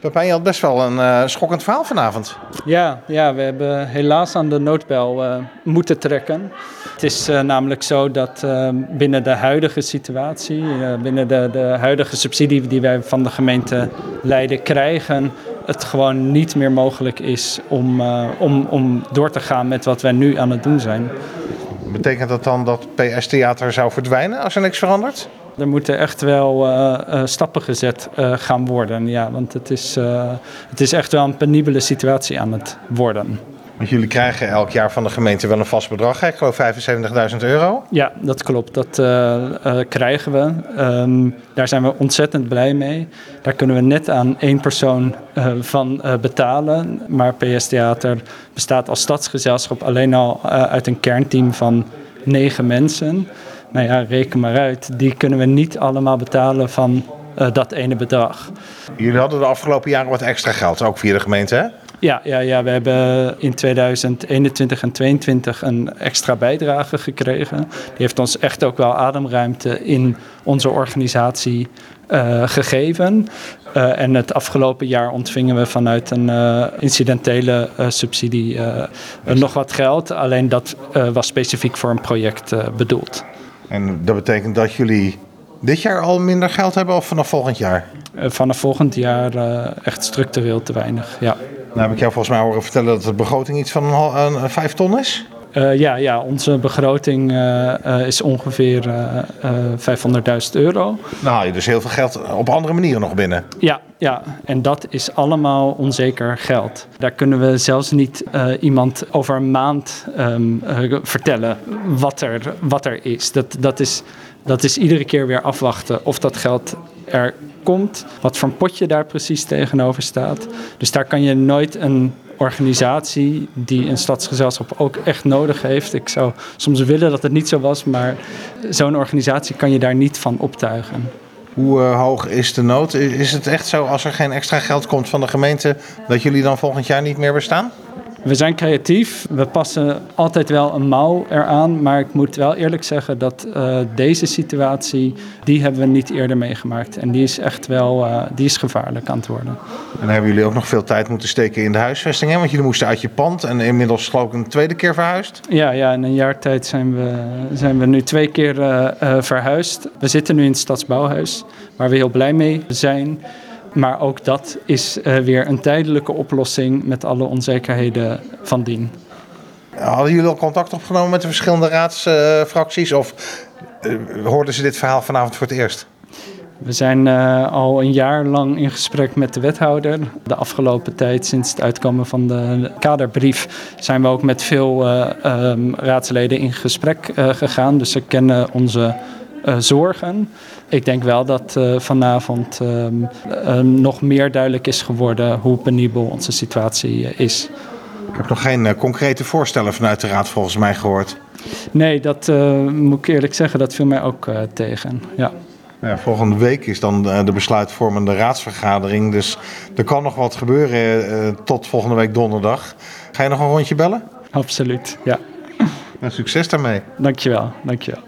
Pepijn, je had best wel een schokkend verhaal vanavond. Ja, we hebben helaas aan de noodbel moeten trekken. Het is namelijk zo dat binnen de huidige situatie, binnen de huidige subsidie die wij van de gemeente Leiden krijgen, het gewoon niet meer mogelijk is om door te gaan met wat wij nu aan het doen zijn. Betekent dat dan dat PS Theater zou verdwijnen als er niks verandert? Er moeten echt wel stappen gezet gaan worden. Ja, want het is echt wel een penibele situatie aan het worden. Want jullie krijgen elk jaar van de gemeente wel een vast bedrag, hè? Ik geloof €75.000. Ja, dat klopt. Dat krijgen we. Daar zijn we ontzettend blij mee. Daar kunnen we net aan één persoon van betalen. Maar PS Theater bestaat als stadsgezelschap alleen al uit een kernteam van 9 mensen. Nou ja, reken maar uit. Die kunnen we niet allemaal betalen van dat ene bedrag. Jullie hadden de afgelopen jaren wat extra geld, ook via de gemeente, hè? Ja, we hebben in 2021 en 2022 een extra bijdrage gekregen. Die heeft ons echt ook wel ademruimte in onze organisatie gegeven. En het afgelopen jaar ontvingen we vanuit een incidentele subsidie nog wat geld. Alleen dat was specifiek voor een project bedoeld. En dat betekent dat jullie dit jaar al minder geld hebben of vanaf volgend jaar? Vanaf volgend jaar echt structureel te weinig, ja. Nou heb ik jou volgens mij horen vertellen dat de begroting iets van 5 ton is? Ja, onze begroting is ongeveer €500.000. Nou haal je dus heel veel geld op andere manieren nog binnen. Ja, en dat is allemaal onzeker geld. Daar kunnen we zelfs niet iemand over een maand vertellen wat er is. Dat is iedere keer weer afwachten of dat geld er komt, wat voor een potje daar precies tegenover staat. Dus daar kan je nooit een organisatie die een stadsgezelschap ook echt nodig heeft. Ik zou soms willen dat het niet zo was, maar zo'n organisatie kan je daar niet van optuigen. Hoe hoog is de nood? Is het echt zo, als er geen extra geld komt van de gemeente, dat jullie dan volgend jaar niet meer bestaan? We zijn creatief, we passen altijd wel een mouw eraan, maar ik moet wel eerlijk zeggen dat deze situatie, die hebben we niet eerder meegemaakt. En die is echt wel, die is gevaarlijk aan het worden. En dan hebben jullie ook nog veel tijd moeten steken in de huisvesting, hè? Want jullie moesten uit je pand en inmiddels geloof ik een tweede keer verhuisd. Ja, in een jaar tijd zijn we nu 2 keer verhuisd. We zitten nu in het Stadsbouwhuis, waar we heel blij mee zijn. Maar ook dat is weer een tijdelijke oplossing met alle onzekerheden van dien. Hadden jullie al contact opgenomen met de verschillende raadsfracties? Of hoorden ze dit verhaal vanavond voor het eerst? We zijn al een jaar lang in gesprek met de wethouder. De afgelopen tijd, sinds het uitkomen van de kaderbrief, zijn we ook met veel raadsleden in gesprek gegaan. Dus ze kennen onze zorgen. Ik denk wel dat vanavond nog meer duidelijk is geworden hoe penibel onze situatie is. Ik heb nog geen concrete voorstellen vanuit de raad volgens mij gehoord. Nee, dat moet ik eerlijk zeggen, dat viel mij ook tegen. Ja. Ja, volgende week is dan de besluitvormende raadsvergadering. Dus er kan nog wat gebeuren tot volgende week donderdag. Ga je nog een rondje bellen? Absoluut, ja. Nou, succes daarmee. Dankjewel.